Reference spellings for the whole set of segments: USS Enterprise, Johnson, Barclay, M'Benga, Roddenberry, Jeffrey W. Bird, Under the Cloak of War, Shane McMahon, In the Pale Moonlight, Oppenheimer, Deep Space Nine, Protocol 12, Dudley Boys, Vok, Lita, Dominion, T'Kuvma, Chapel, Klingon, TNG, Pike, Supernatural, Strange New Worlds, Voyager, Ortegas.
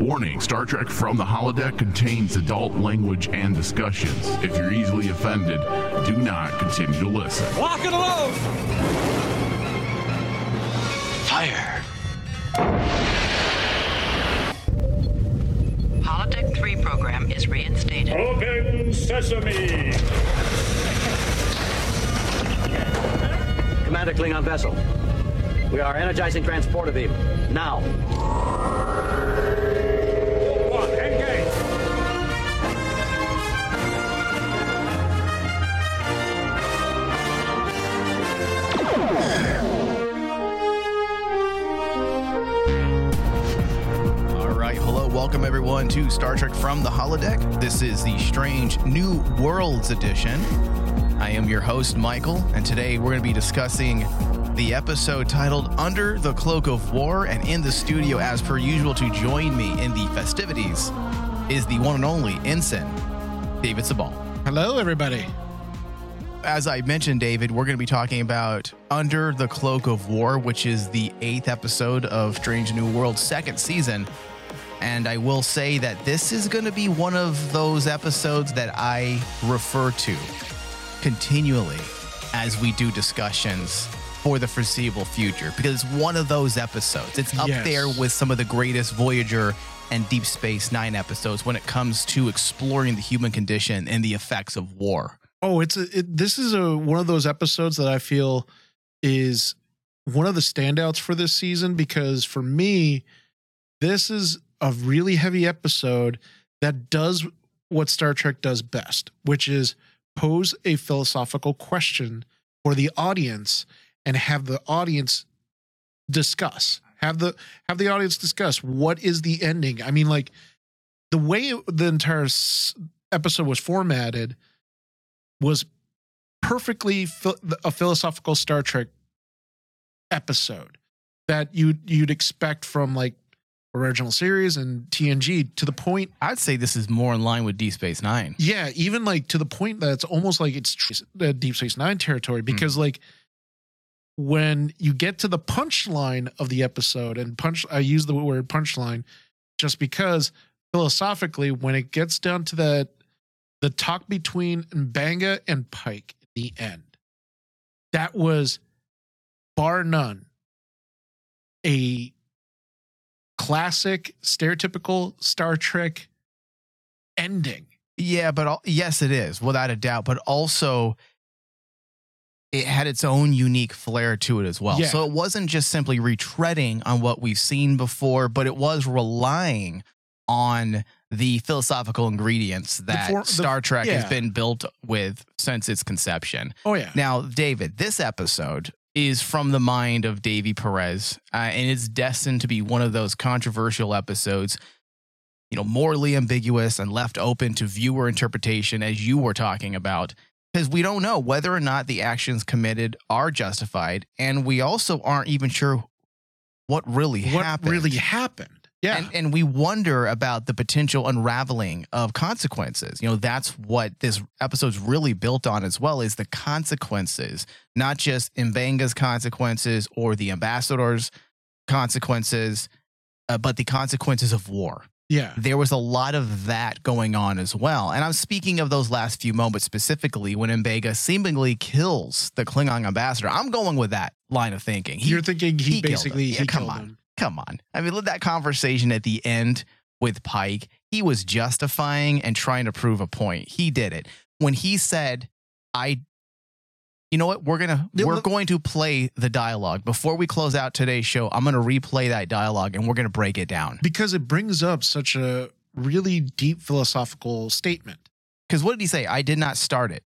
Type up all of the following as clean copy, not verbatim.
Warning, Star Trek from the Holodeck contains adult language and discussions. If you're easily offended, do not continue to listen. Lock and load! Fire! Holodeck 3 program is reinstated. Open sesame! Commander, Klingon vessel. We are energizing transporter beam. Now. Welcome, everyone, to Star Trek from the Holodeck. This is the Strange New Worlds edition. I am your host, Michael, and today we're going to be discussing the episode titled Under the Cloak of War, and in the studio, as per usual, to join me in the festivities is the one and only Ensign, David Sabal. Hello, everybody. As I mentioned, David, we're going to be talking about Under the Cloak of War, which is the 8th episode of Strange New Worlds' 2nd season. And I will say that this is going to be one of those episodes that I refer to continually as we do discussions for the foreseeable future, because it's one of those episodes. It's up there with some of the greatest Voyager and Deep Space Nine episodes when it comes to exploring the human condition and the effects of war. Oh, this is one of those episodes that I feel is one of the standouts for this season, because for me, this is a really heavy episode that does what Star Trek does best, which is pose a philosophical question for the audience and have the audience discuss. Have the audience discuss what is the ending. I mean, like, the way the entire episode was formatted was perfectly a philosophical Star Trek episode that you'd expect from, like, original series and TNG, to the point. I'd say this is more in line with Deep Space Nine. Yeah, even like to the point that it's almost like it's Deep Space Nine territory, because like when you get to the punchline of the episode, and I use the word punchline just because philosophically, when it gets down to that, the talk between M'Benga and Pike at the end, that was bar none a classic, stereotypical Star Trek ending. Yeah, but yes, it is, without a doubt. But also, it had its own unique flair to it as well. Yeah. So it wasn't just simply retreading on what we've seen before, but it was relying on the philosophical ingredients that Star Trek has been built with since its conception. Oh, yeah. Now, David, this episode is from the mind of Davy Perez, and it's destined to be one of those controversial episodes, you know, morally ambiguous and left open to viewer interpretation, as you were talking about, because we don't know whether or not the actions committed are justified, and we also aren't even sure what really happened. Yeah. And we wonder about the potential unraveling of consequences. You know, that's what this episode's really built on as well, is the consequences, not just M'Benga's consequences or the ambassador's consequences, but the consequences of war. Yeah. There was a lot of that going on as well. And I'm speaking of those last few moments specifically when M'Benga seemingly kills the Klingon ambassador. I'm going with that line of thinking. You're thinking he basically killed him. Yeah, Come on. I mean, look, that conversation at the end with Pike, he was justifying and trying to prove a point. He did it. When he said, we're going to play the dialogue. Before we close out today's show, I'm going to replay that dialogue and we're going to break it down. Because it brings up such a really deep philosophical statement. Because what did he say? I did not start it.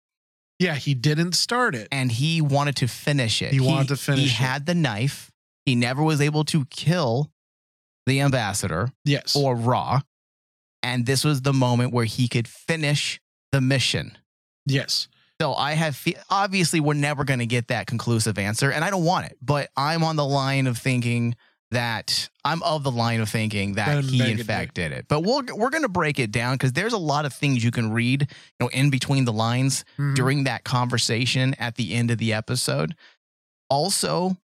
Yeah, he didn't start it. And he wanted to finish it. He had the knife. He never was able to kill the ambassador or Ra. And this was the moment where he could finish the mission. Yes. So I have obviously we're never going to get that conclusive answer, and I don't want it, but I'm on the line of thinking that he in fact did it. But we're going to break it down, because there's a lot of things you can read, you know, in between the lines during that conversation at the end of the episode. Also,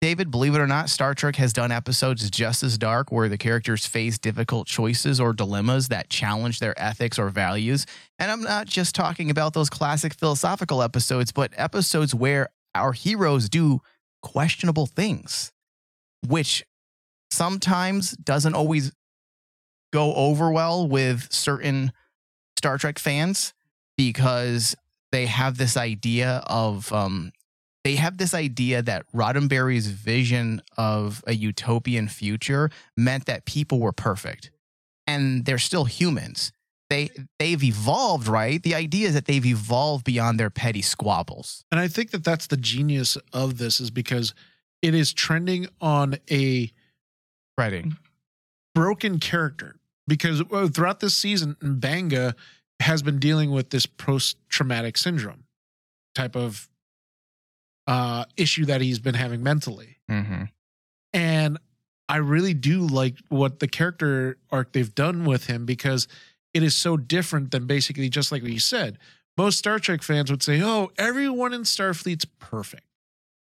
David, believe it or not, Star Trek has done episodes just as dark where the characters face difficult choices or dilemmas that challenge their ethics or values. And I'm not just talking about those classic philosophical episodes, but episodes where our heroes do questionable things, which sometimes doesn't always go over well with certain Star Trek fans because they have this idea of... They have this idea that Roddenberry's vision of a utopian future meant that people were perfect, and they're still humans. They've evolved, right? The idea is that they've evolved beyond their petty squabbles. And I think that that's the genius of this is because it is trending on a broken character because throughout this season, M'Benga has been dealing with this post-traumatic syndrome type of issue that he's been having mentally. Mm-hmm. And I really do like what the character arc they've done with him because it is so different than basically just like what you said. Most Star Trek fans would say, oh, everyone in Starfleet's perfect.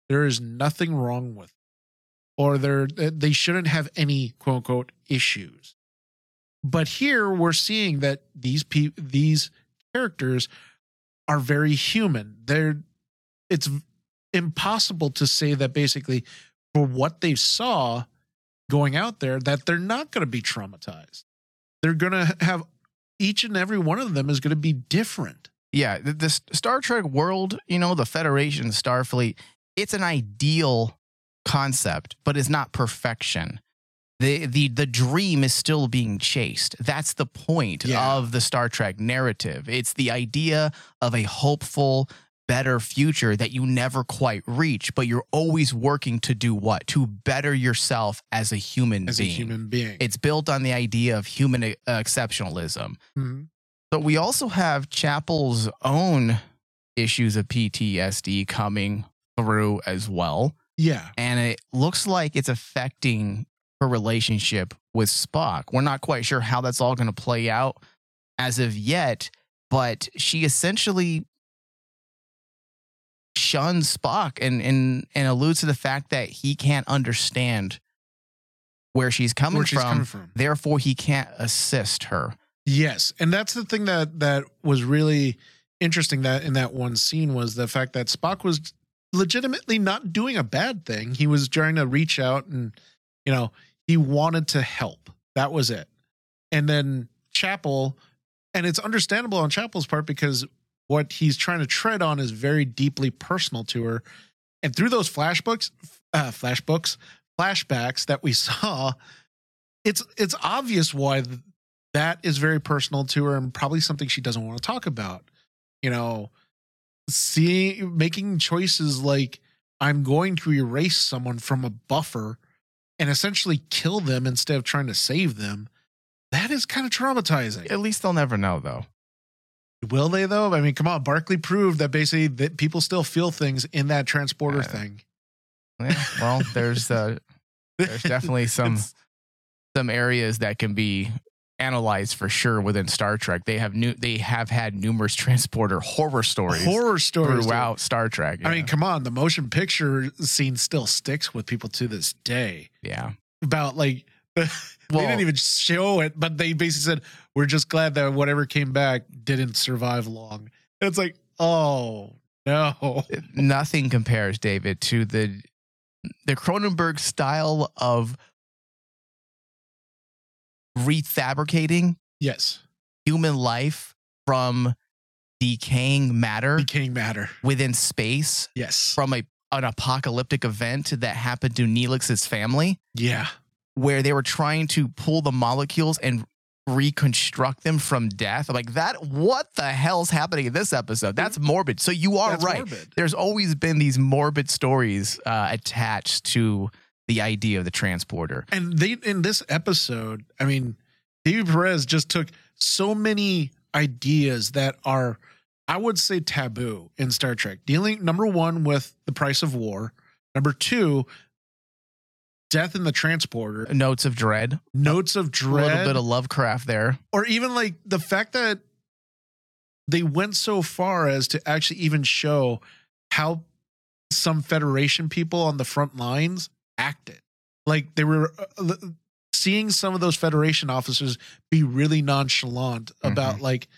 There is nothing wrong with them. Or they shouldn't have any quote-unquote issues. But here we're seeing that these characters are very human. It's impossible to say that basically for what they saw going out there that they're not going to be traumatized. They're going to have each and every one of them is going to be different. Yeah. The Star Trek world, you know, the Federation, Starfleet, it's an ideal concept, but it's not perfection. The dream is still being chased. That's the point of the Star Trek narrative. It's the idea of a hopeful, better future that you never quite reach, but you're always working to do what? To better yourself as a human being. It's built on the idea of human exceptionalism. Mm-hmm. But we also have Chapel's own issues of PTSD coming through as well. Yeah. And it looks like it's affecting her relationship with Spock. We're not quite sure how that's all going to play out as of yet, but she essentially shuns Spock and alludes to the fact that he can't understand where she's coming from. Therefore, he can't assist her. Yes. And that's the thing that was really interesting that in that one scene was the fact that Spock was legitimately not doing a bad thing. He was trying to reach out and, you know, he wanted to help. That was it. And then Chapel, and it's understandable on Chapel's part because what he's trying to tread on is very deeply personal to her. And through those flashbacks that we saw, it's obvious why that is very personal to her and probably something she doesn't want to talk about. You know, making choices like I'm going to erase someone from a buffer and essentially kill them instead of trying to save them. That is kind of traumatizing. At least they'll never know, though. Will they, though? I mean, come on. Barclay proved that basically that people still feel things in that transporter thing. Yeah, well, there's definitely some areas that can be analyzed for sure within Star Trek. They have had numerous transporter horror stories throughout Star Trek. Yeah. I mean, come on. The motion picture scene still sticks with people to this day. Yeah. About like. They didn't even show it, but they basically said, we're just glad that whatever came back didn't survive long. And it's like, oh, no. Nothing compares, David, to the Cronenberg style of refabricating human life from decaying matter within space. Yes. From an apocalyptic event that happened to Neelix's family. Yeah. Where they were trying to pull the molecules and reconstruct them from death. I'm like, what the hell's happening in this episode? That's morbid. So you are right. Morbid. There's always been these morbid stories attached to the idea of the transporter. And in this episode, I mean, Davy Perez just took so many ideas that are, I would say, taboo in Star Trek. Dealing, number one, with the price of war. Number two, death in the transporter. Notes of dread. A little bit of Lovecraft there. Or even like the fact that they went so far as to actually even show how some Federation people on the front lines acted. Like, they were seeing some of those Federation officers be really nonchalant about like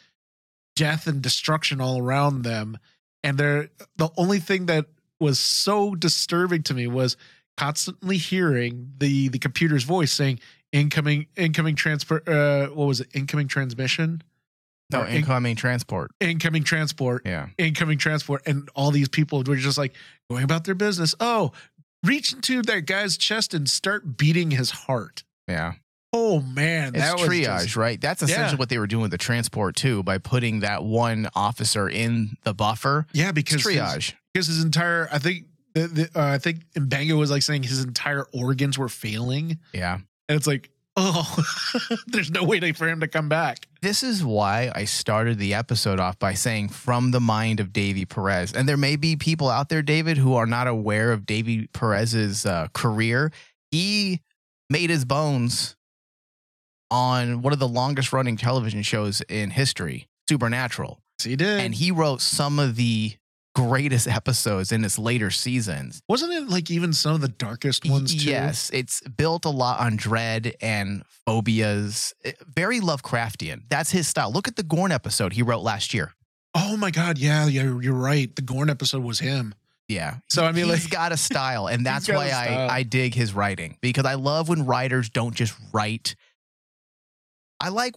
death and destruction all around them. And they're, the only thing that was so disturbing to me was constantly hearing the computer's voice saying incoming transport. Yeah. Incoming transport. And all these people were just like going about their business. Oh, reach into that guy's chest and start beating his heart. Yeah. Oh, man. It's that triage, was just, right? That's essentially what they were doing with the transport, too, by putting that one officer in the buffer. Yeah, because triage. Because his entire, I think M'Benga was like saying his entire organs were failing. Yeah. And it's like, oh, there's no way for him to come back. This is why I started the episode off by saying from the mind of Davy Perez. And there may be people out there, David, who are not aware of Davy Perez's career. He made his bones on one of the longest running television shows in history, Supernatural. Yes, he did. And he wrote some of the greatest episodes in its later seasons. Wasn't it like even some of the darkest ones too? Yes, it's built a lot on dread and phobias. Very Lovecraftian. That's his style. Look at the Gorn episode he wrote last year. Oh my God, yeah, you're right. The Gorn episode was him. Yeah. So I mean, he's got a style, and that's why I dig his writing, because I love when writers don't just write. I like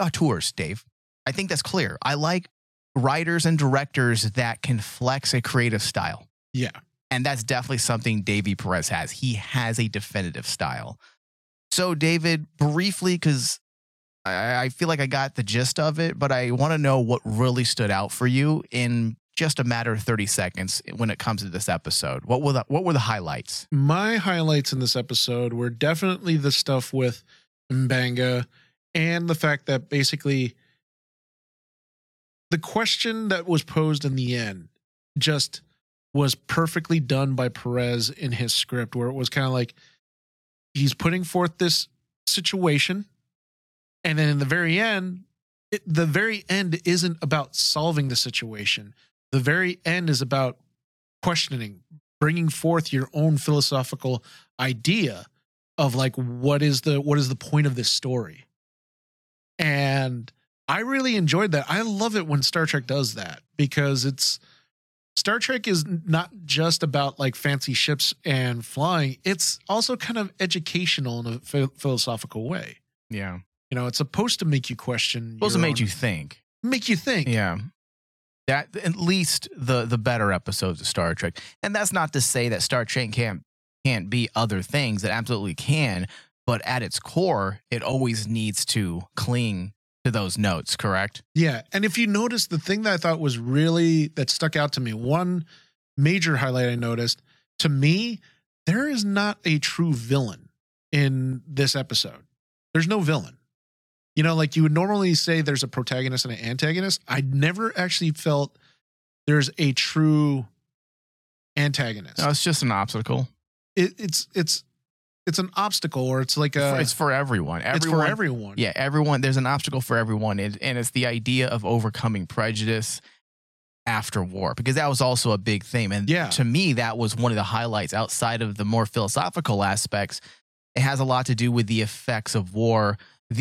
auteurs, Dave. I think that's clear. I like writers and directors that can flex a creative style. Yeah. And that's definitely something Davy Perez has. He has a definitive style. So, David, briefly, because I feel like I got the gist of it, but I want to know what really stood out for you in just a matter of 30 seconds when it comes to this episode. What were the highlights? My highlights in this episode were definitely the stuff with M'Benga and the fact that basically the question that was posed in the end just was perfectly done by Perez in his script, where it was kind of like he's putting forth this situation, and then in the very end, the very end isn't about solving the situation. The very end is about questioning, bringing forth your own philosophical idea of like what is the point of this story. And I really enjoyed that. I love it when Star Trek does that, because Star Trek is not just about like fancy ships and flying. It's also kind of educational in a philosophical way. Yeah. You know, it's supposed to make you question. Supposed to make you think. Make you think. Yeah. That at least the better episodes of Star Trek. And that's not to say that Star Trek can't be other things. It absolutely can, but at its core, it always needs to cling to those notes, correct? Yeah. And if you notice, the thing that I thought was really, that stuck out to me, one major highlight I noticed, to me, there is not a true villain in this episode. There's no villain. You know, like you would normally say there's a protagonist and an antagonist. I never actually felt there's a true antagonist. No, it's just an obstacle. It's an obstacle, or it's like a... It's for everyone. It's for everyone. Yeah, everyone. There's an obstacle for everyone. And it's the idea of overcoming prejudice after war, because that was also a big theme. And to me, that was one of the highlights outside of the more philosophical aspects. It has a lot to do with the effects of war,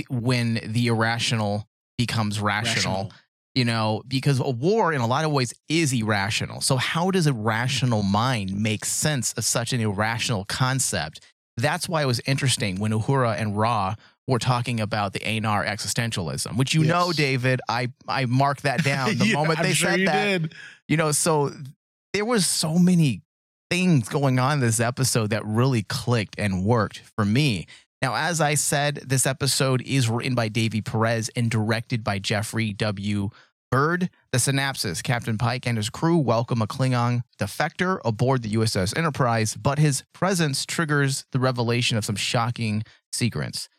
when the irrational becomes rational. You know, because a war in a lot of ways is irrational. So how does a rational mind make sense of such an irrational concept? That's why it was interesting when Uhura and Ra were talking about the Anar existentialism, which, you know, David, I marked that down the moment they said that. Did. You know, so there was so many things going on in this episode that really clicked and worked for me. Now, as I said, this episode is written by Davy Perez and directed by Jeffrey W. Bird. The synopsis: Captain Pike and his crew welcome a Klingon defector aboard the USS Enterprise, but his presence triggers the revelation of some shocking secrets.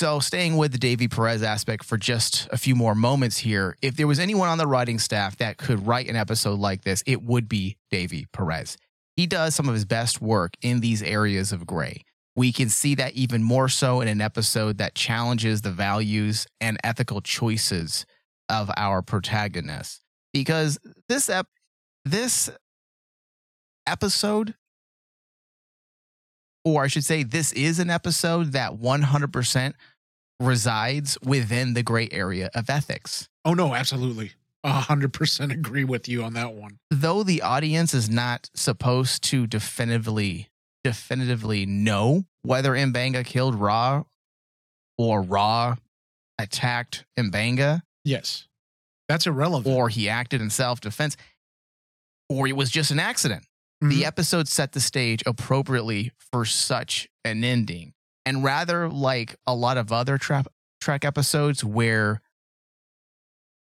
So, staying with the Davy Perez aspect for just a few more moments here, if there was anyone on the writing staff that could write an episode like this, it would be Davy Perez. He does some of his best work in these areas of gray. We can see that even more so in an episode that challenges the values and ethical choices of our protagonists. Because this episode, or I should say this is an episode that 100% resides within the gray area of ethics. Oh, no, absolutely. 100% agree with you on that one. Though the audience is not supposed to definitively know whether M'Benga killed Ra or Ra attacked M'Benga. Yes. That's irrelevant. Or he acted in self-defense. Or it was just an accident. Mm-hmm. The episode set the stage appropriately for such an ending. And rather like a lot of other Trek episodes where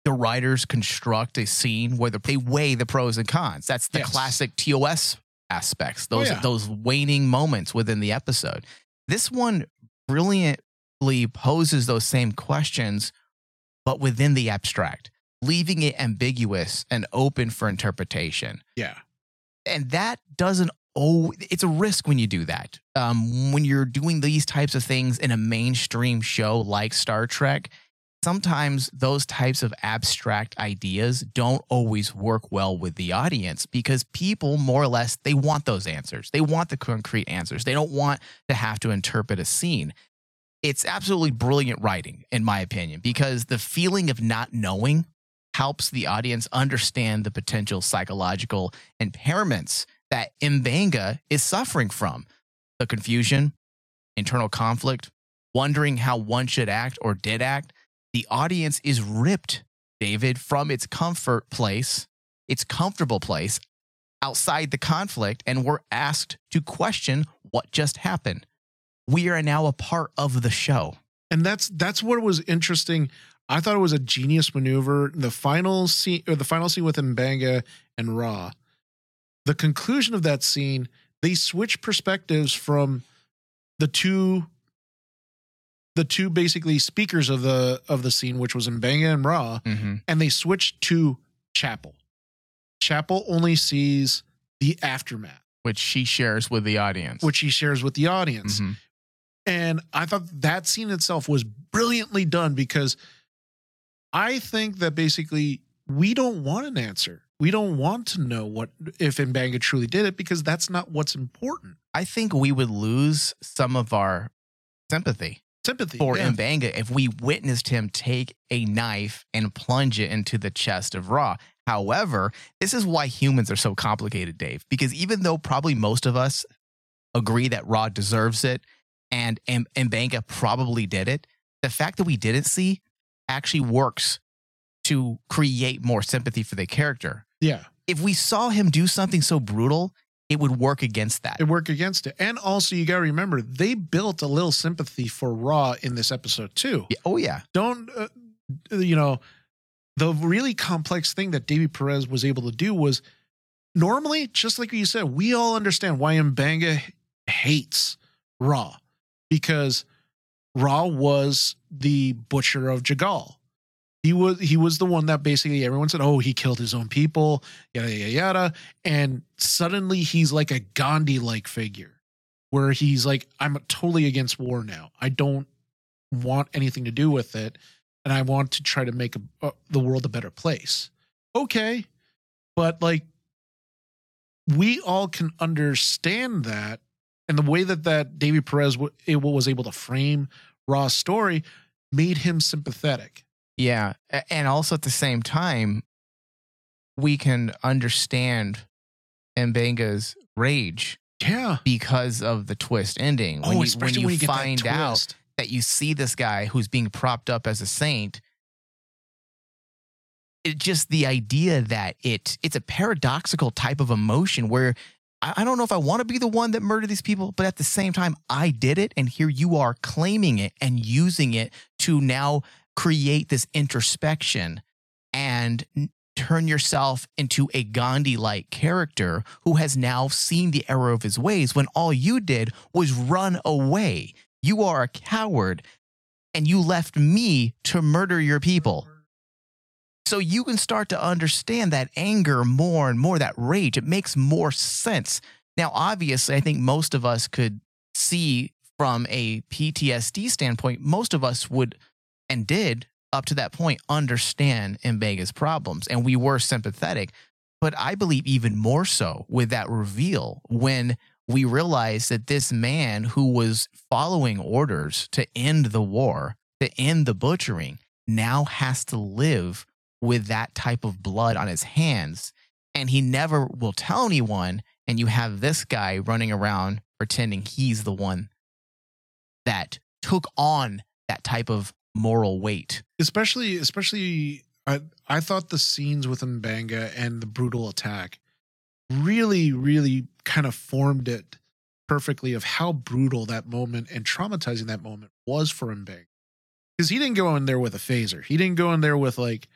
the writers construct a scene where they weigh the pros and cons. That's the classic TOS aspects. Those waning moments within the episode. This one brilliantly poses those same questions, but within the abstract, leaving it ambiguous and open for interpretation. Yeah. And that doesn't it's a risk when you do that. When you're doing these types of things in a mainstream show like Star Trek, sometimes those types of abstract ideas don't always work well with the audience because people, more or less, they want those answers. They want the concrete answers. They don't want to have to interpret a scene. It's absolutely brilliant writing, in my opinion, because the feeling of not knowing helps the audience understand the potential psychological impairments that M'Benga is suffering from. The confusion, internal conflict, wondering how one should act or did act. The audience is ripped, David, from its comfortable place outside the conflict, and we're asked to question what just happened. We are now a part of the show. And that's what was interesting. I thought it was a genius maneuver. The final scene with M'Benga and Ra, the conclusion of that scene, they switch perspectives from the two basically speakers of the scene, which was M'Benga and Ra, mm-hmm. and they switch to Chapel. Chapel only sees the aftermath, which she shares with the audience. Mm-hmm. And I thought that scene itself was brilliantly done because I think that basically we don't want an answer. We don't want to know if M'Benga truly did it because that's not what's important. I think we would lose some of our sympathy for M'Benga if we witnessed him take a knife and plunge it into the chest of Ra. However, this is why humans are so complicated, Dave, because even though probably most of us agree that Ra deserves it and M'Benga probably did it, the fact that we didn't see actually works to create more sympathy for the character. Yeah. If we saw him do something so brutal, it would work against that. It worked against it. And also, you got to remember, they built a little sympathy for Ra in this episode, too. Yeah. Oh, yeah. The really complex thing that Davy Perez was able to do was normally, just like you said, we all understand why M'Benga hates Ra because Ra was the butcher of Jagal. He was the one that basically everyone said, oh, he killed his own people, yada, yada, yada. And suddenly he's like a Gandhi-like figure where he's like, I'm totally against war now. I don't want anything to do with it. And I want to try to make the world a better place. Okay. But like, we all can understand that. And the way that Davy Perez was able to frame Ra's story made him sympathetic. Yeah. And also at the same time, we can understand M'Benga's rage. Yeah. Because of the twist ending. When you find out that you see this guy who's being propped up as a saint, it just the idea that it's a paradoxical type of emotion where I don't know if I want to be the one that murdered these people, but at the same time, I did it. And here you are claiming it and using it to now create this introspection and turn yourself into a Gandhi-like character who has now seen the error of his ways when all you did was run away. You are a coward and you left me to murder your people. So you can start to understand that anger more and more, that rage. It makes more sense. Now, obviously, I think most of us could see from a PTSD standpoint, most of us would and did up to that point understand M'Benga's problems, and we were sympathetic. But I believe even more so with that reveal when we realize that this man who was following orders to end the war, to end the butchering, now has to live with that type of blood on his hands, and he never will tell anyone. And you have this guy running around pretending he's the one that took on that type of moral weight. Especially, I thought the scenes with M'Benga and the brutal attack really, really kind of formed it perfectly of how brutal that moment and traumatizing that moment was for M'Benga. Because he didn't go in there with a phaser. He didn't go in there with like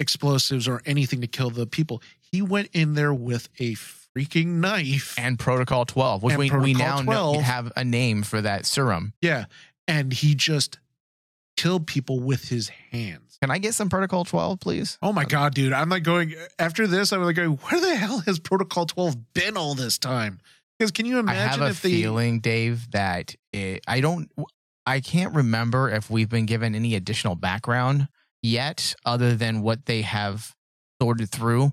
explosives or anything to kill the people. He went in there with a freaking knife. And Protocol 12, which we now know have a name for that serum. Yeah. And he just killed people with his hands. Can I get some Protocol 12, please? Oh, my God, dude. I'm like going, after this, I'm like going, where the hell has Protocol 12 been all this time? Because can you imagine feeling, Dave, that I can't remember if we've been given any additional background yet other than what they have sorted through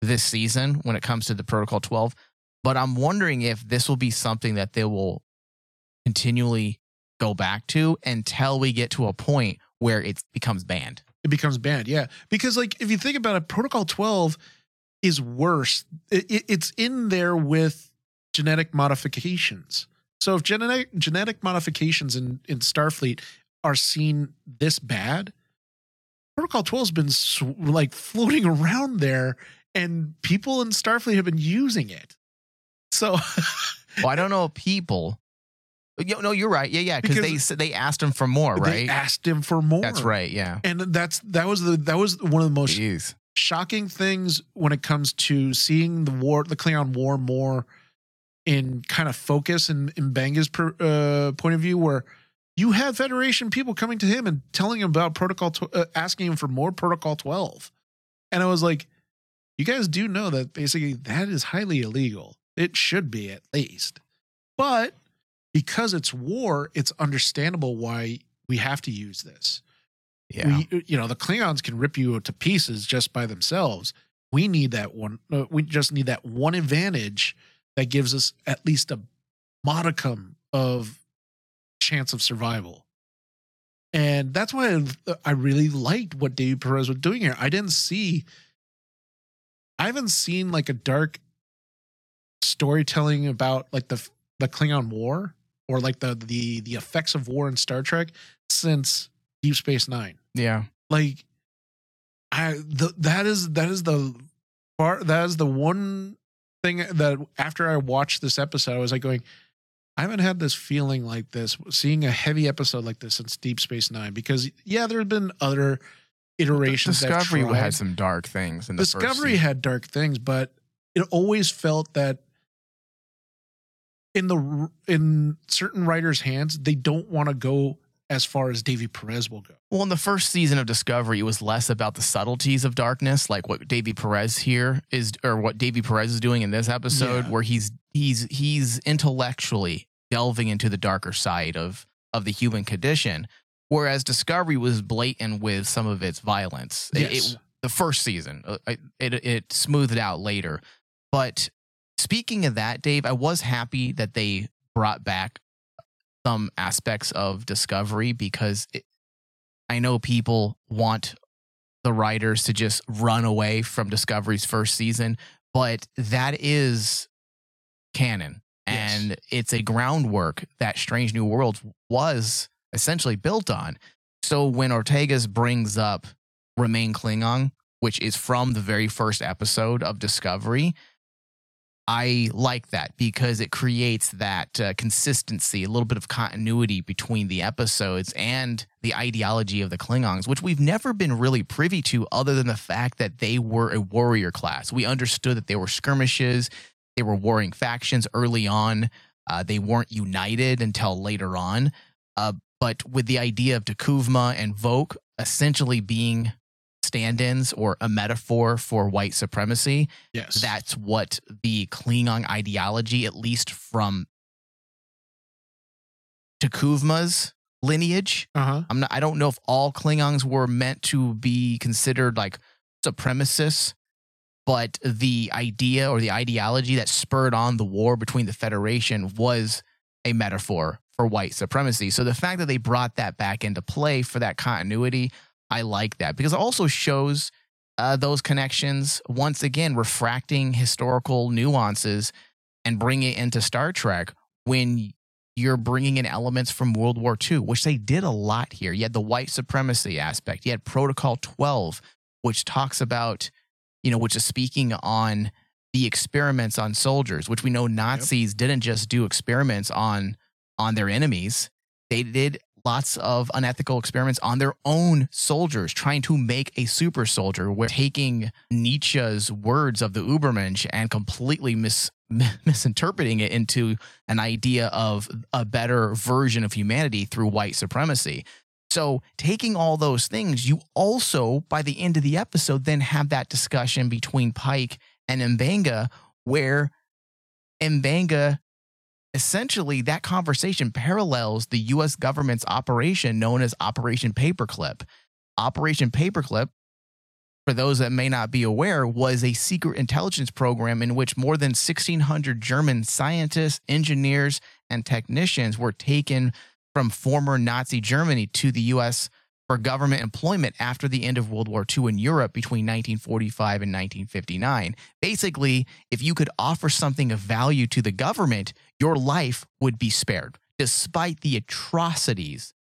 this season when it comes to the Protocol 12. But I'm wondering if this will be something that they will continually go back to until we get to a point where it becomes banned. It becomes banned, yeah. Because like if you think about it, Protocol 12 is worse. It's in there with genetic modifications. So if genetic modifications in Starfleet are seen this bad, Protocol 12's been floating around there, and people in Starfleet have been using it. So well, I don't know if people. No, you're right. Yeah. Because they asked him for more, right? They asked him for more. That's right. Yeah. And that was one of the most shocking things when it comes to seeing the war, the Klingon War, more in kind of focus and in M'Benga's point of view, where you have Federation people coming to him and telling him about asking him for more Protocol 12. And I was like, you guys do know that basically that is highly illegal. It should be at least, but because it's war, it's understandable why we have to use this. Yeah, the Klingons can rip you to pieces just by themselves. We need that one. We just need that one advantage that gives us at least a modicum of chance of survival. And that's why I really liked what Davy Perez was doing here. I haven't seen like a dark storytelling about like the Klingon War, or like the effects of war in Star Trek since Deep Space Nine. Yeah. Like that is the one thing that after I watched this episode, I was like going, I haven't had this feeling like this, seeing a heavy episode like this since Deep Space Nine, because there have been other iterations. Discovery had some dark things. In Discovery first had dark things, but it always felt that in certain writers' hands, they don't want to go as far as Davy Perez will go. Well, in the first season of Discovery, it was less about the subtleties of darkness, like what Davy Perez is doing in this episode, where he's intellectually delving into the darker side of the human condition. Whereas Discovery was blatant with some of its violence. Yes. The first season, it smoothed out later, but. Speaking of that, Dave, I was happy that they brought back some aspects of Discovery, because I know people want the writers to just run away from Discovery's first season, but that is canon. Yes. And it's a groundwork that Strange New Worlds was essentially built on. So when Ortegas brings up Remain Klingon, which is from the very first episode of Discovery, I like that because it creates that consistency, a little bit of continuity between the episodes and the ideology of the Klingons, which we've never been really privy to other than the fact that they were a warrior class. We understood that they were skirmishes. They were warring factions early on. They weren't united until later on. But with the idea of T'Kuvma and Vok essentially being stand-ins or a metaphor for white supremacy. Yes. That's what the Klingon ideology, at least from T'Kuvma's lineage. Uh-huh. I don't know if all Klingons were meant to be considered like supremacists But the idea or the ideology that spurred on the war between the Federation was a metaphor for white supremacy. So the fact that they brought that back into play for that continuity, I like that, because it also shows those connections, once again, refracting historical nuances and bring it into Star Trek when you're bringing in elements from World War II, which they did a lot here. You had the white supremacy aspect. You had Protocol 12, which talks about, you know, which is speaking on the experiments on soldiers, which we know Nazis didn't just do experiments on their enemies. They did lots of unethical experiments on their own soldiers, trying to make a super soldier. We're taking Nietzsche's words of the Ubermensch and completely misinterpreting it into an idea of a better version of humanity through white supremacy. So taking all those things, you also, by the end of the episode, then have that discussion between Pike and M'Benga, where M'Benga, essentially, that conversation parallels the U.S. government's operation known as Operation Paperclip. Operation Paperclip, for those that may not be aware, was a secret intelligence program in which more than 1,600 German scientists, engineers, and technicians were taken from former Nazi Germany to the U.S. for government employment after the end of World War II in Europe between 1945 and 1959. Basically, if you could offer something of value to the government, your life would be spared, despite the atrocities.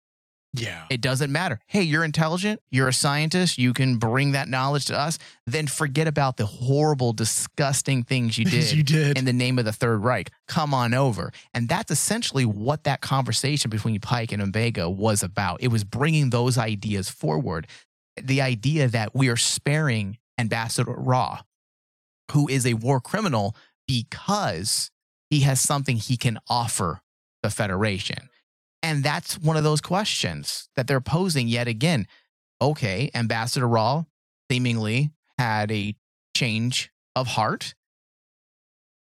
Yeah. It doesn't matter. Hey, you're intelligent. You're a scientist. You can bring that knowledge to us. Then forget about the horrible, disgusting things you did, in the name of the Third Reich. Come on over. And that's essentially what that conversation between Pike and M'Benga was about. It was bringing those ideas forward. The idea that we are sparing Ambassador Ra, who is a war criminal, because he has something he can offer the Federation. And that's one of those questions that they're posing yet again. Okay, Ambassador Ra seemingly had a change of heart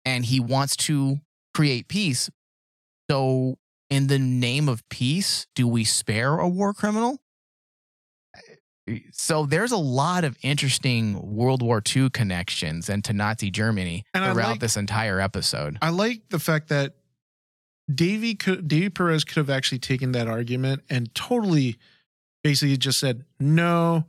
and he wants to create peace. So in the name of peace, do we spare a war criminal? So there's a lot of interesting World War II connections and to Nazi Germany throughout this entire episode. I like the fact that Davy Perez could have actually taken that argument and totally basically just said, no,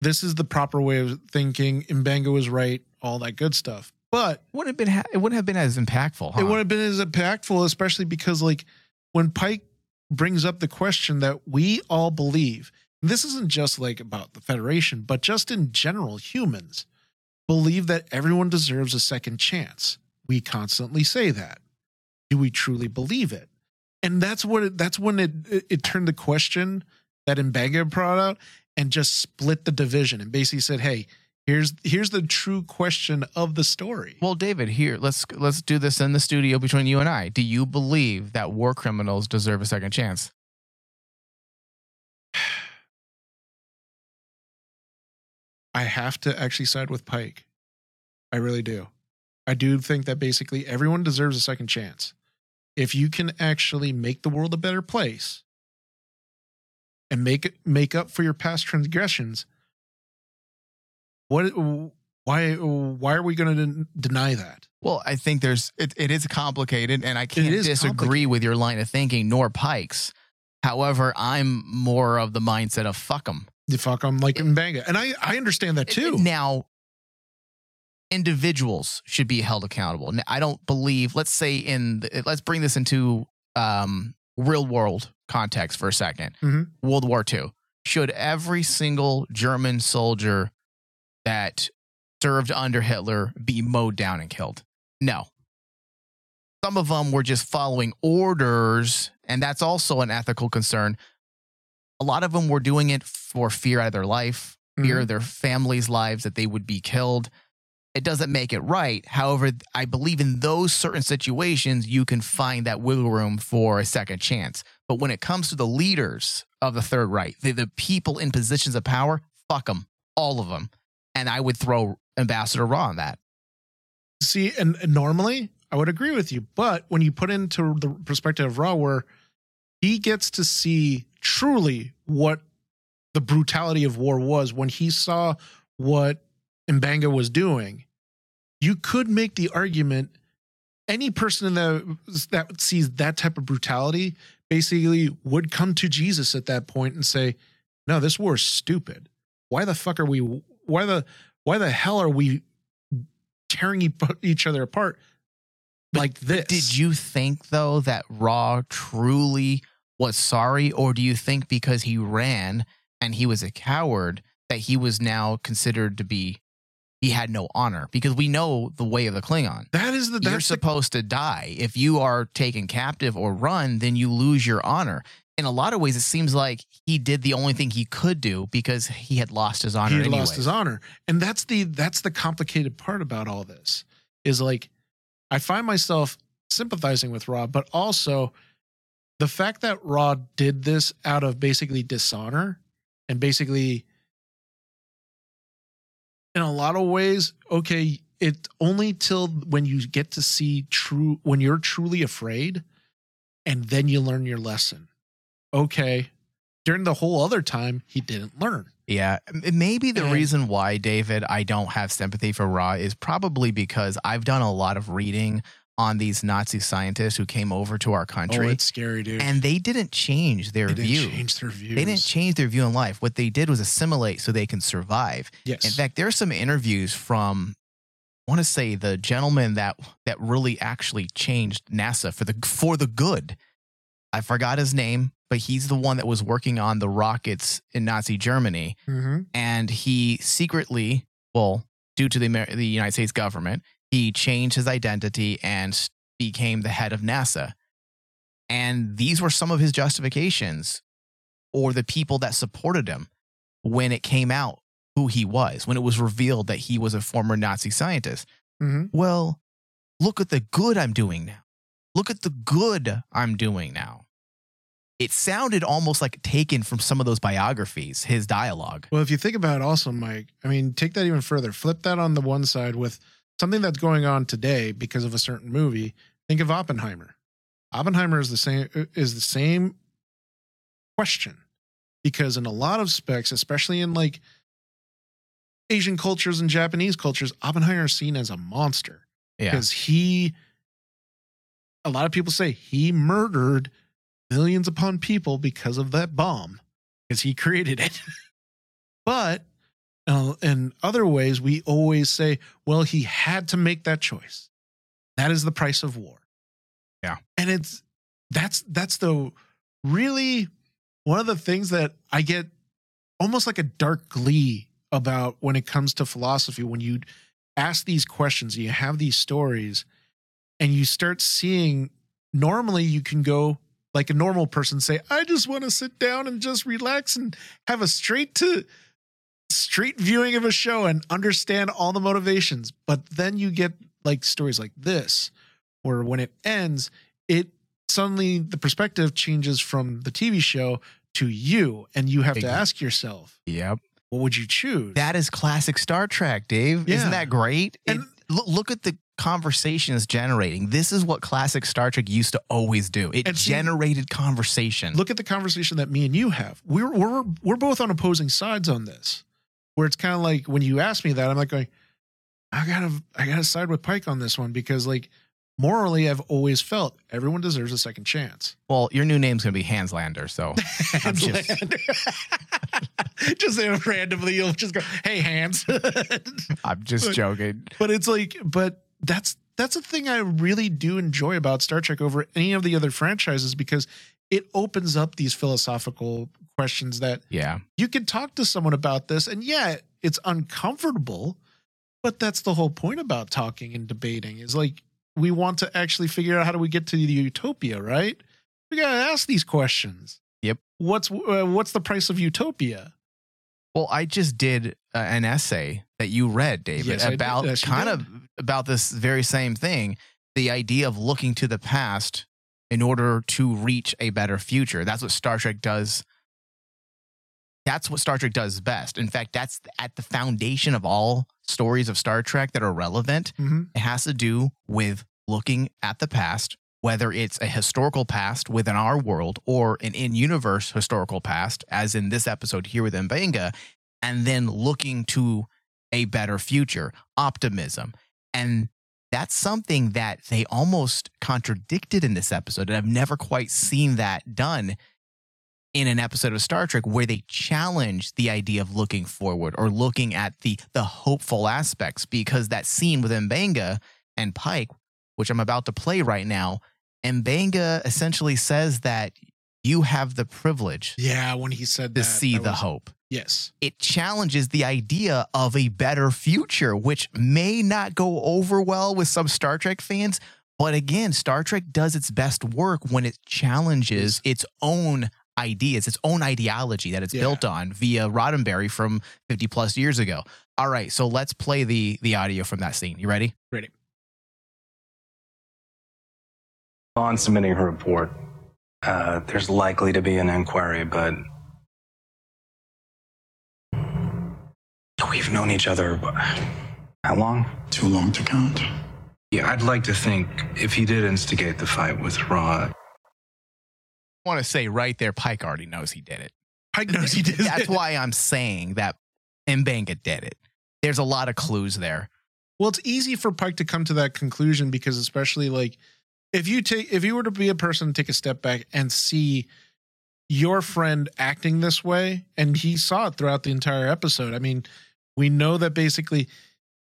this is the proper way of thinking. M'Benga was right, all that good stuff. But it wouldn't have been as impactful. Huh? It wouldn't have been as impactful, especially because like when Pike brings up the question that we all believe, this isn't just like about the Federation, but just in general, humans believe that everyone deserves a second chance. We constantly say that. Do we truly believe it? And that's when it turned the question that M'Benga brought out and just split the division and basically said, hey, here's the true question of the story. Well, David, here, let's do this in the studio between you and I. Do you believe that war criminals deserve a second chance? I have to actually side with Pike. I really do. I do think that basically everyone deserves a second chance. If you can actually make the world a better place and make up for your past transgressions, why are we going to deny that? Well, I think it is complicated, and I can't disagree with your line of thinking, nor Pike's. However, I'm more of the mindset of fuck them. You fuck them like M'Benga. And I understand that too. Now, individuals should be held accountable. Now, I don't believe, let's bring this into real world context for a second. Mm-hmm. World War II. Should every single German soldier that served under Hitler be mowed down and killed? No. Some of them were just following orders, and that's also an ethical concern. A lot of them were doing it for fear out of their life, fear of their families' lives, that they would be killed. It doesn't make it right. However, I believe in those certain situations, you can find that wiggle room for a second chance. But when it comes to the leaders of the Third Reich, the people in positions of power, fuck them, all of them. And I would throw Ambassador Ra on that. See, and normally I would agree with you. But when you put into the perspective of Ra, where he gets to see truly what the brutality of war was, when he saw what M'Benga was doing, you could make the argument any person in that sees that type of brutality basically would come to Jesus at that point and say, no, this war is stupid. Why the hell are we tearing each other apart like this? Did you think, though, that Ra truly was sorry? Or do you think because he ran and he was a coward that he was now considered to be, he had no honor? Because we know the way of the Klingon. You're supposed to die. If you are taken captive or run, then you lose your honor. In a lot of ways, it seems like he did the only thing he could do because he had lost his honor. And that's the complicated part about all this is, like, I find myself sympathizing with Ra, but also the fact that Ra did this out of basically dishonor and basically, in a lot of ways, okay, it's only till when you get to see when you're truly afraid and then you learn your lesson. Okay, during the whole other time, he didn't learn. Yeah, maybe the reason why, David, I don't have sympathy for Ra is probably because I've done a lot of reading on these Nazi scientists who came over to our country. Oh, it's scary, dude. And they didn't change their view. They didn't change their view in life. What they did was assimilate so they can survive. Yes. In fact, there are some interviews from, I want to say, the gentleman that really actually changed NASA for the good. I forgot his name, but he's the one that was working on the rockets in Nazi Germany. Mm-hmm. And he secretly, due to the United States government, he changed his identity and became the head of NASA. And these were some of his justifications, or the people that supported him when it came out who he was, when it was revealed that he was a former Nazi scientist. Mm-hmm. Well, look at the good I'm doing now. Look at the good I'm doing now. It sounded almost like taken from some of those biographies, his dialogue. Well, if you think about it also, Mike, I mean, take that even further. Flip that on the one side with something that's going on today because of a certain movie. Think of Oppenheimer. Oppenheimer is the same question, because in a lot of specs, especially in like Asian cultures and Japanese cultures, Oppenheimer is seen as a monster. Yeah. Because a lot of people say he murdered millions upon people because of that bomb, because he created it. But in other ways, we always say, well, he had to make that choice. That is the price of war. Yeah. And that's the really one of the things that I get almost like a dark glee about when it comes to philosophy. When you ask these questions, you have these stories, and you start seeing, normally you can go like a normal person say, I just want to sit down and just relax and have a straight viewing of a show and understand all the motivations. But then you get like stories like this, where when it ends, it suddenly the perspective changes from the TV show to you. And you have to ask yourself, yep, what would you choose? That is classic Star Trek, Dave. Yeah. Isn't that great? Look at the conversation is generating. This is what classic Star Trek used to always do. It generated conversation. Look at the conversation that me and you have. We're both on opposing sides on this, where it's kind of like when you ask me that, I'm like going, I gotta side with Pike on this one, because like morally I've always felt everyone deserves a second chance. Well, your new name's gonna be Hanslander, so Hanslander. Just randomly you'll just go, hey Hans. I'm just joking. But it's like, but that's a thing I really do enjoy about Star Trek over any of the other franchises, because it opens up these philosophical questions that you can talk to someone about this, and it's uncomfortable, but that's the whole point about talking and debating, is like we want to actually figure out how do we get to the utopia, right? We got to ask these questions. Yep. What's the price of utopia? Well, I just did an essay that you read, David, about this very same thing, the idea of looking to the past in order to reach a better future. That's what Star Trek does. That's what Star Trek does best. In fact, that's at the foundation of all stories of Star Trek that are relevant. Mm-hmm. It has to do with looking at the past, whether it's a historical past within our world or an in-universe historical past, as in this episode here with M'Benga, and then looking to a better future, optimism. And that's something that they almost contradicted in this episode. And I've never quite seen that done in an episode of Star Trek where they challenge the idea of looking forward or looking at the hopeful aspects, because that scene with M'Benga and Pike, which I'm about to play right now, M'Benga essentially says that you have the privilege. Yeah, when he said that. To see the hope. Yes. It challenges the idea of a better future, which may not go over well with some Star Trek fans. But again, Star Trek does its best work when it challenges its own ideas, its own ideology that it's built on via Roddenberry from 50 plus years ago. All right, so let's play the audio from that scene. You ready? Ready. On submitting her report, there's likely to be an inquiry, but we've known each other how long? Too long to count. Yeah, I'd like to think if he did instigate the fight with Ra, I want to say right there, Pike already knows he did it. Pike knows he did it. That's why I'm saying that M'Benga did it. There's a lot of clues there. Well, it's easy for Pike to come to that conclusion because, especially like, if you were to be a person, take a step back and see your friend acting this way, and he saw it throughout the entire episode. I mean, we know that basically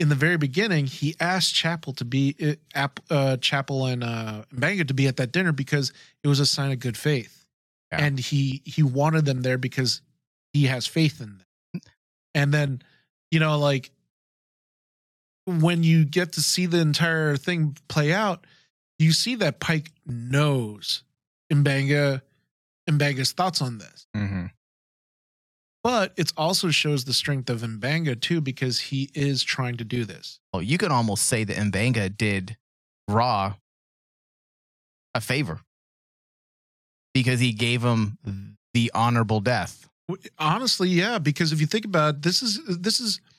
in the very beginning, he asked Chapel to be Chapel and M'Benga to be at that dinner because it was a sign of good faith, and he wanted them there because he has faith in them. And then, you know, like when you get to see the entire thing play out, you see that Pike knows M'Benga's thoughts on this. Mm-hmm. But it also shows the strength of M'Benga too, because he is trying to do this. Oh, you could almost say that M'Benga did Ra a favor because he gave him the honorable death. Honestly, yeah, because if you think about it, this is.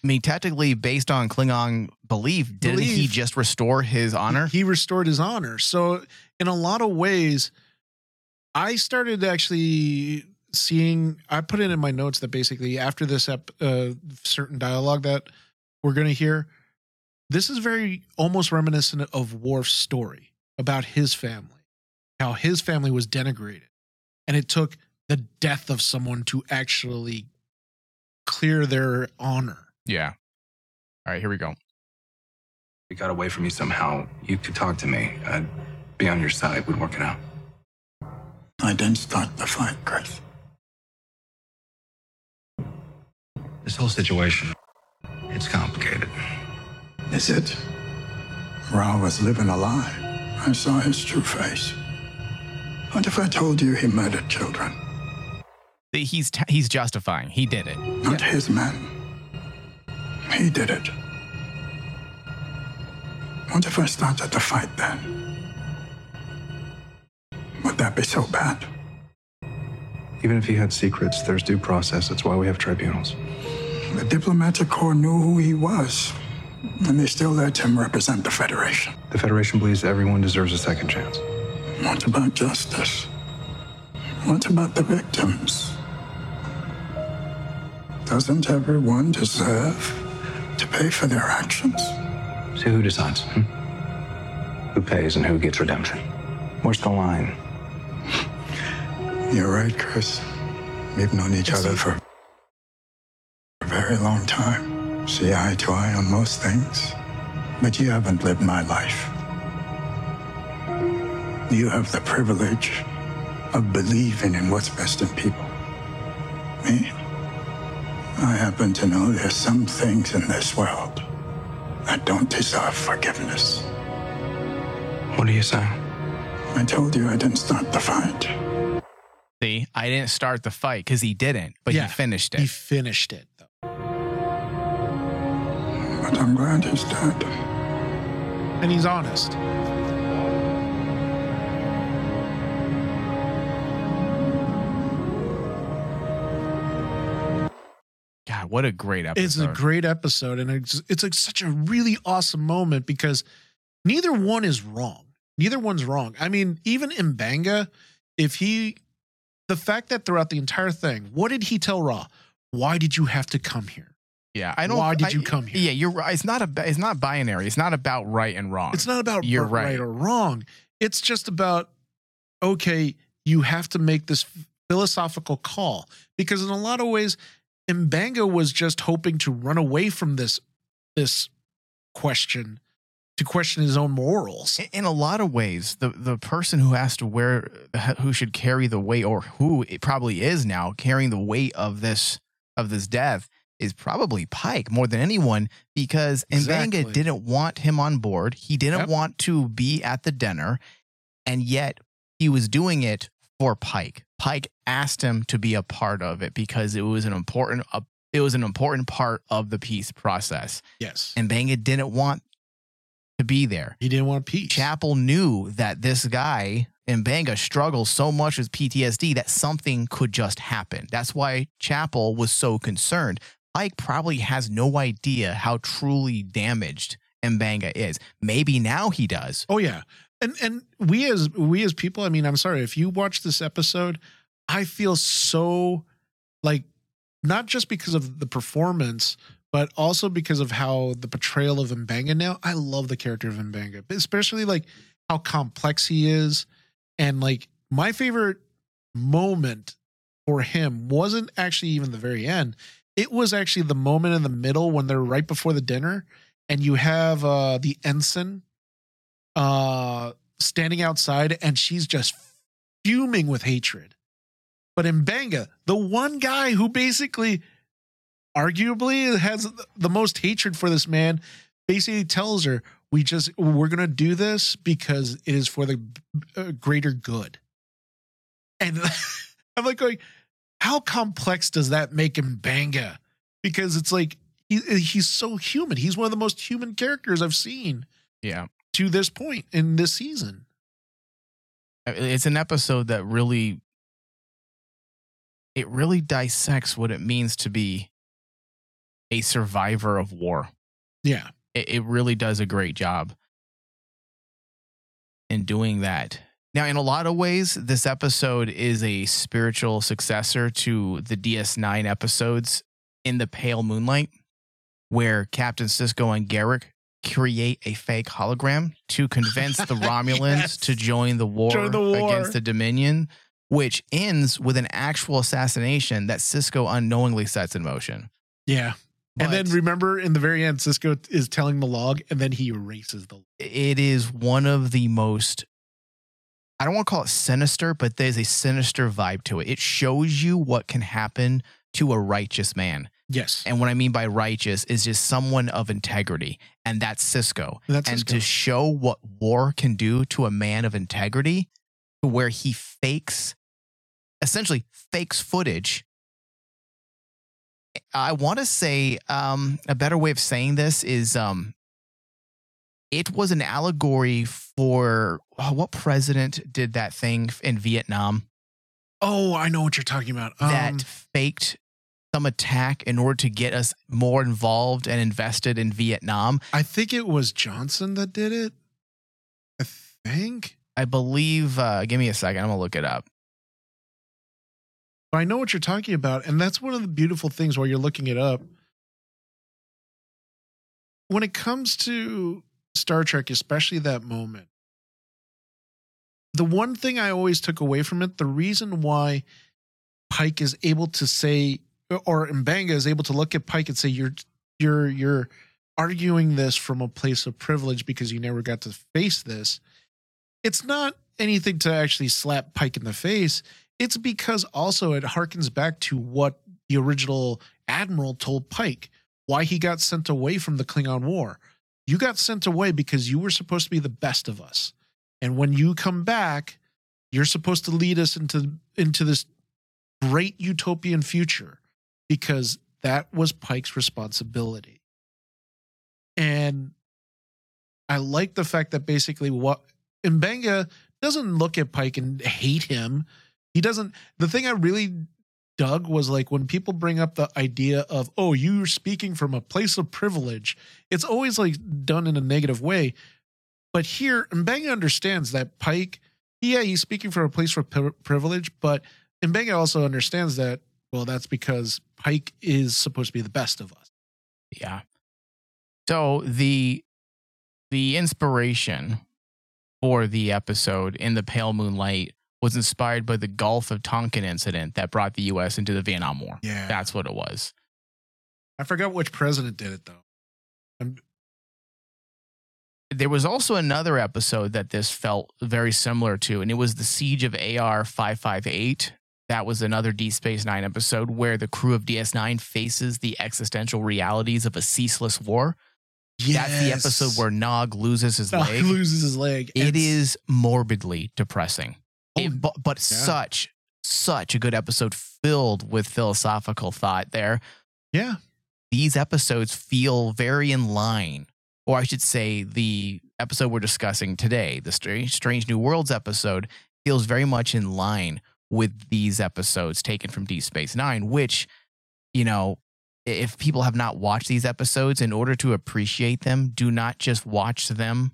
I mean, technically, based on Klingon belief, didn't he just restore his honor? He restored his honor. So, in a lot of ways, I started actually seeing. I put it in my notes that basically after this certain dialogue that we're going to hear, this is very almost reminiscent of Worf's story about his family, how his family was denigrated, and it took the death of someone to actually clear their honor. Yeah. All right, here we go. We got away from you somehow. You could talk to me. I'd be on your side. We'd work it out. I didn't start the fight, Chris. This whole situation, it's complicated. Is it? Ra was living a lie. I saw his true face. What if I told you he murdered children? He's justifying. He did it. Not his men. He did it. What if I started the fight then? Would that be so bad? Even if he had secrets, there's due process. That's why we have tribunals. The diplomatic corps knew who he was, and they still let him represent the Federation. The Federation believes everyone deserves a second chance. What about justice? What about the victims? Doesn't everyone deserve to pay for their actions? So who decides? Who pays and who gets redemption? Where's the line? You're right, Chris. We've known each other for a very long time. See eye to eye on most things. But you haven't lived my life. You have the privilege of believing in what's best in people. Me? I happen to know there's some things in this world that don't deserve forgiveness. What are you saying? I told you I didn't start the fight. See, I didn't start the fight because he didn't, but he finished it. He finished it, though. But I'm glad he's dead. And he's honest. God, what a great episode. It's a great episode, and it's like such a really awesome moment because neither one is wrong. Neither one's wrong. I mean, even M'Benga, the fact that throughout the entire thing, what did he tell Ra? Why did you have to come here? Yeah, I don't. Why did you come here? Yeah, you're right. It's not binary. It's not about right and wrong. It's not about right or wrong. It's just about, okay, you have to make this philosophical call, because in a lot of ways, M'Benga was just hoping to run away from this question, to question his own morals. In a lot of ways, the person who has to who should carry the weight, or who it probably is now carrying the weight of this death, is probably Pike more than anyone, because exactly. M'Benga didn't want him on board. He didn't want to be at the dinner, and yet he was doing it for Pike. Pike asked him to be a part of it because it was an important part of the peace process. Yes. And M'Benga didn't want to be there. He didn't want peace. Chapel knew that this guy, M'Benga, struggles so much with PTSD that something could just happen. That's why Chapel was so concerned. Pike probably has no idea how truly damaged M'Benga is. Maybe now he does. Oh yeah, and we as people, I mean, I'm sorry, if you watch this episode, I feel so, like, not just because of the performance, but also because of how the portrayal of M'Benga now. I love the character of M'Benga, especially like how complex he is, and like my favorite moment for him wasn't actually even the very end. It was actually the moment in the middle when they're right before the dinner, and you have the ensign standing outside, and she's just fuming with hatred. But M'Benga, the one guy who basically, arguably, has the most hatred for this man, basically tells her, "We're gonna do this because it is for the greater good." And I'm like going, how complex does that make M'Benga? Because it's like he's so human. He's one of the most human characters I've seen. Yeah. To this point in this season. It's an episode that really dissects what it means to be a survivor of war. Yeah. It really does a great job in doing that. Now, in a lot of ways, this episode is a spiritual successor to the DS9 episodes In the Pale Moonlight, where Captain Sisko and Garrick create a fake hologram to convince the Romulans to join the war against the Dominion, which ends with an actual assassination that Sisko unknowingly sets in motion. Yeah. And then remember, in the very end, Sisko is telling the log, and then he erases the log. It is one of the most, I don't want to call it sinister, but there's a sinister vibe to it. It shows you what can happen to a righteous man. Yes. And what I mean by righteous is just someone of integrity. And that's Sisko. To show what war can do to a man of integrity, to where he fakes footage. I want to say a better way of saying this is it was an allegory for what president did that thing in Vietnam? Oh, I know what you're talking about. That faked some attack in order to get us more involved and invested in Vietnam. I think it was Johnson that did it. I think. I believe. Give me a second. I'm going to look it up. But I know what you're talking about. And that's one of the beautiful things while you're looking it up. When it comes to Star Trek, especially that moment, the one thing I always took away from it, the reason why Pike is able to say, or M'Benga is able to look at Pike and say, you're arguing this from a place of privilege because you never got to face this. It's not anything to actually slap Pike in the face. It's because also it harkens back to what the original Admiral told Pike, why he got sent away from the Klingon War. You got sent away because you were supposed to be the best of us. And when you come back, you're supposed to lead us into this great utopian future, because that was Pike's responsibility. And I like the fact that basically what M'Benga doesn't look at Pike and hate him. He doesn't. The thing I really dug was like when people bring up the idea of, oh, you're speaking from a place of privilege. It's always like done in a negative way. But here, M'Benga understands that Pike, yeah, he's speaking from a place for privilege, but M'Benga also understands that, well, that's because Pike is supposed to be the best of us. Yeah. So the inspiration for the episode In the Pale Moonlight was inspired by the Gulf of Tonkin incident that brought the U.S. into the Vietnam War. Yeah. That's what it was. I forgot which president did it, though. There was also another episode that this felt very similar to, and it was the Siege of AR-558. That was another Deep Space Nine episode where the crew of DS9 faces the existential realities of a ceaseless war. Yes. That's the episode where Nog loses his leg. It is morbidly depressing. Such a good episode filled with philosophical thought there. Yeah. These episodes feel very in line, or I should say the episode we're discussing today, the Strange New Worlds episode, feels very much in line with these episodes taken from Deep Space Nine, which, you know, if people have not watched these episodes, in order to appreciate them, do not just watch them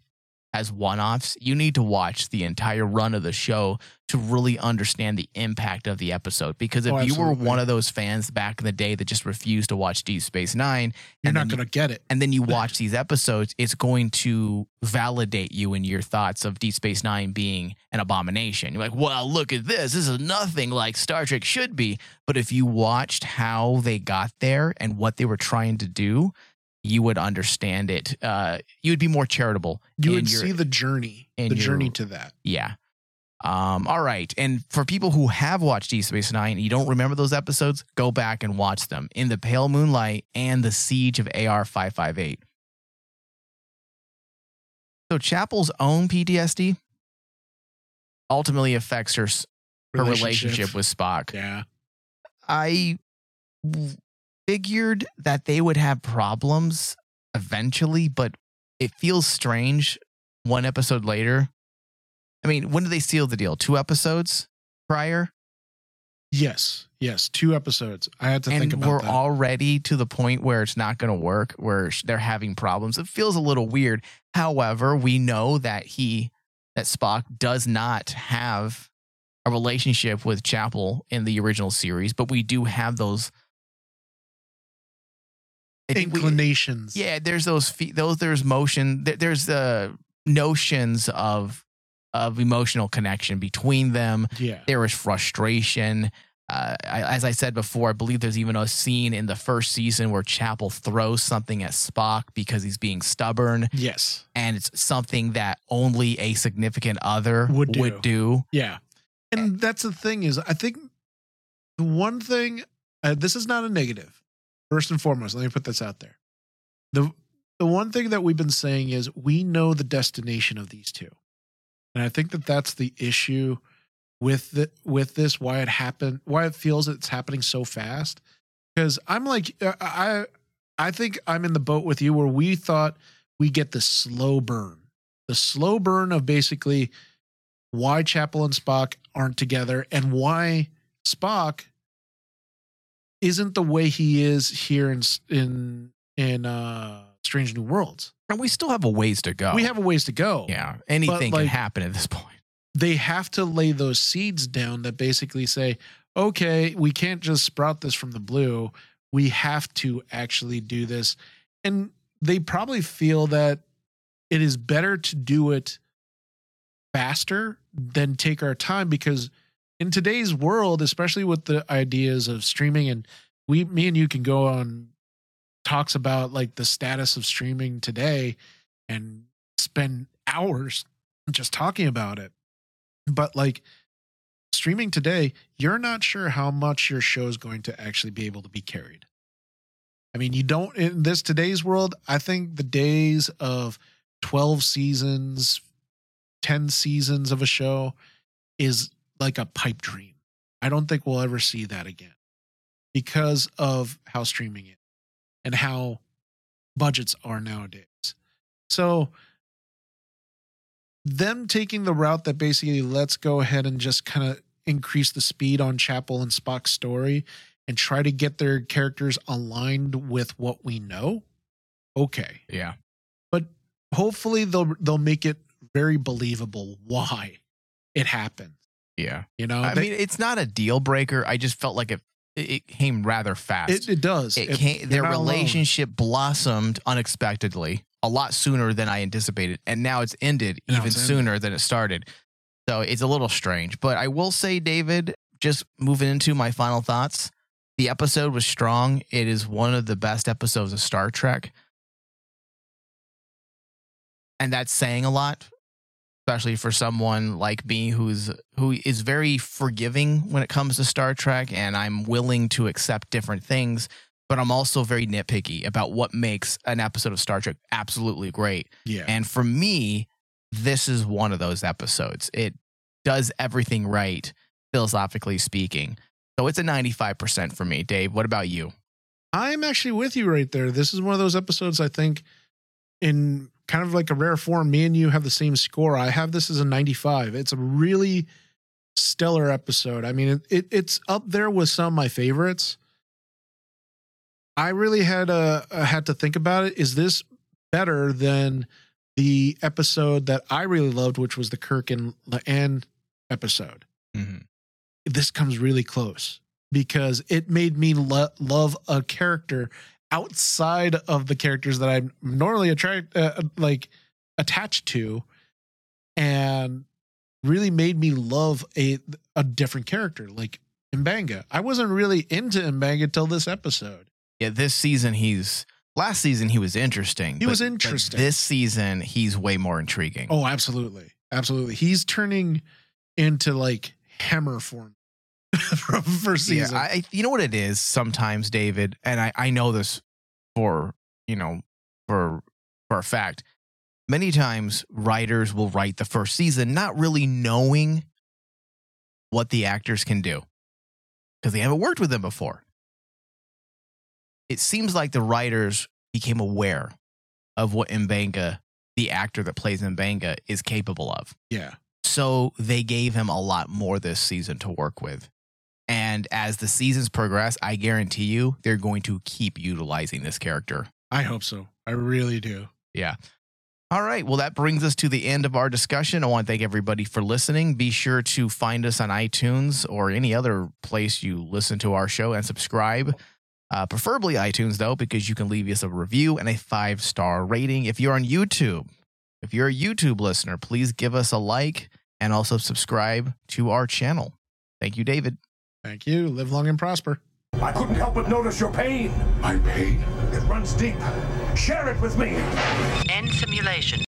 as one-offs. You need to watch the entire run of the show to really understand the impact of the episode. Because if you were one of those fans back in the day that just refused to watch Deep Space Nine, you're not going to get it. And then you watch these episodes, it's going to validate you in your thoughts of Deep Space Nine being an abomination. You're like, well, look at this. This is nothing like Star Trek should be. But if you watched how they got there and what they were trying to do, you would understand it. You would be more charitable. You would see the journey, to that. Yeah. All right. And for people who have watched Deep Space Nine and you don't remember those episodes, go back and watch them. In the Pale Moonlight and the Siege of AR-558. So Chapel's own PTSD ultimately affects her relationship with Spock. Yeah. I figured that they would have problems eventually, but it feels strange one episode later. I mean, when did they seal the deal? 2 episodes prior? Yes, 2 episodes. I had to think about that. And we're already to the point where it's not going to work, where they're having problems. It feels a little weird. However, we know that Spock does not have a relationship with Chapel in the original series, but we do have those inclinations. There's those. There's motion. There's the notions of emotional connection between them. Yeah. There is frustration. As I said before, I believe there's even a scene in the first season where Chapel throws something at Spock because he's being stubborn. Yes. And it's something that only a significant other would do. Yeah. And that's the thing is, I think the one thing, this is not a negative. First and foremost, let me put this out there. The one thing that we've been saying is we know the destination of these two. And I think that's the issue with this, why it happened, why it feels it's happening so fast. Because I'm like, I think I'm in the boat with you where we thought we get the slow burn of basically why Chapel and Spock aren't together and why Spock isn't the way he is here in Strange New Worlds. And we still have a ways to go. Yeah. Anything can happen at this point. They have to lay those seeds down that basically say, okay, we can't just sprout this from the blue. We have to actually do this. And they probably feel that it is better to do it faster than take our time, because in today's world, especially with the ideas of streaming, and me and you can go on talks about like the status of streaming today and spend hours just talking about it. But like streaming today, you're not sure how much your show is going to actually be able to be carried. I mean, in this today's world, I think the days of 12 seasons, 10 seasons of a show is like a pipe dream. I don't think we'll ever see that again because of how streaming is and how budgets are nowadays. So them taking the route that basically let's go ahead and just kind of increase the speed on Chapel and Spock's story and try to get their characters aligned with what we know. Okay. Yeah. But hopefully they'll make it very believable why it happened. Yeah. You know, I mean, it's not a deal breaker. I just felt like it it came rather fast. It does. Their relationship blossomed unexpectedly a lot sooner than I anticipated. And now it's ended even sooner than it started. So it's a little strange. But I will say, David, just moving into my final thoughts, the episode was strong. It is one of the best episodes of Star Trek. And that's saying a lot, especially for someone like me who is very forgiving when it comes to Star Trek, and I'm willing to accept different things, but I'm also very nitpicky about what makes an episode of Star Trek absolutely great. Yeah. And for me, this is one of those episodes. It does everything right, philosophically speaking. So it's a 95% for me. Dave, what about you? I'm actually with you right there. This is one of those episodes, I think, in kind of like a rare form, me and you have the same score. I have this as a 95. It's a really stellar episode. I mean, it's up there with some of my favorites. I really had to think about it. Is this better than the episode that I really loved, which was the Kirk and La'an episode? Mm-hmm. This comes really close because it made me love a character outside of the characters that I'm normally attached to, and really made me love a different character like M'Benga. I wasn't really into M'Benga till this episode. Yeah, this season last season he was interesting. But this season he's way more intriguing. Oh, absolutely, absolutely. He's turning into like Hammer form. From first season. Yeah, you know what it is sometimes, David, and I know this for a fact. Many times writers will write the first season not really knowing what the actors can do because they haven't worked with them before. It seems like the writers became aware of what M'Benga, the actor that plays M'Benga, is capable of. Yeah. So they gave him a lot more this season to work with. And as the seasons progress, I guarantee you they're going to keep utilizing this character. I hope so. I really do. Yeah. All right. Well, that brings us to the end of our discussion. I want to thank everybody for listening. Be sure to find us on iTunes or any other place you listen to our show and subscribe. Preferably iTunes, though, because you can leave us a review and a 5-star rating. If you're on YouTube, if you're a YouTube listener, please give us a like and also subscribe to our channel. Thank you, David. Thank you. Live long and prosper. I couldn't help but notice your pain. My pain? It runs deep. Share it with me. End simulation.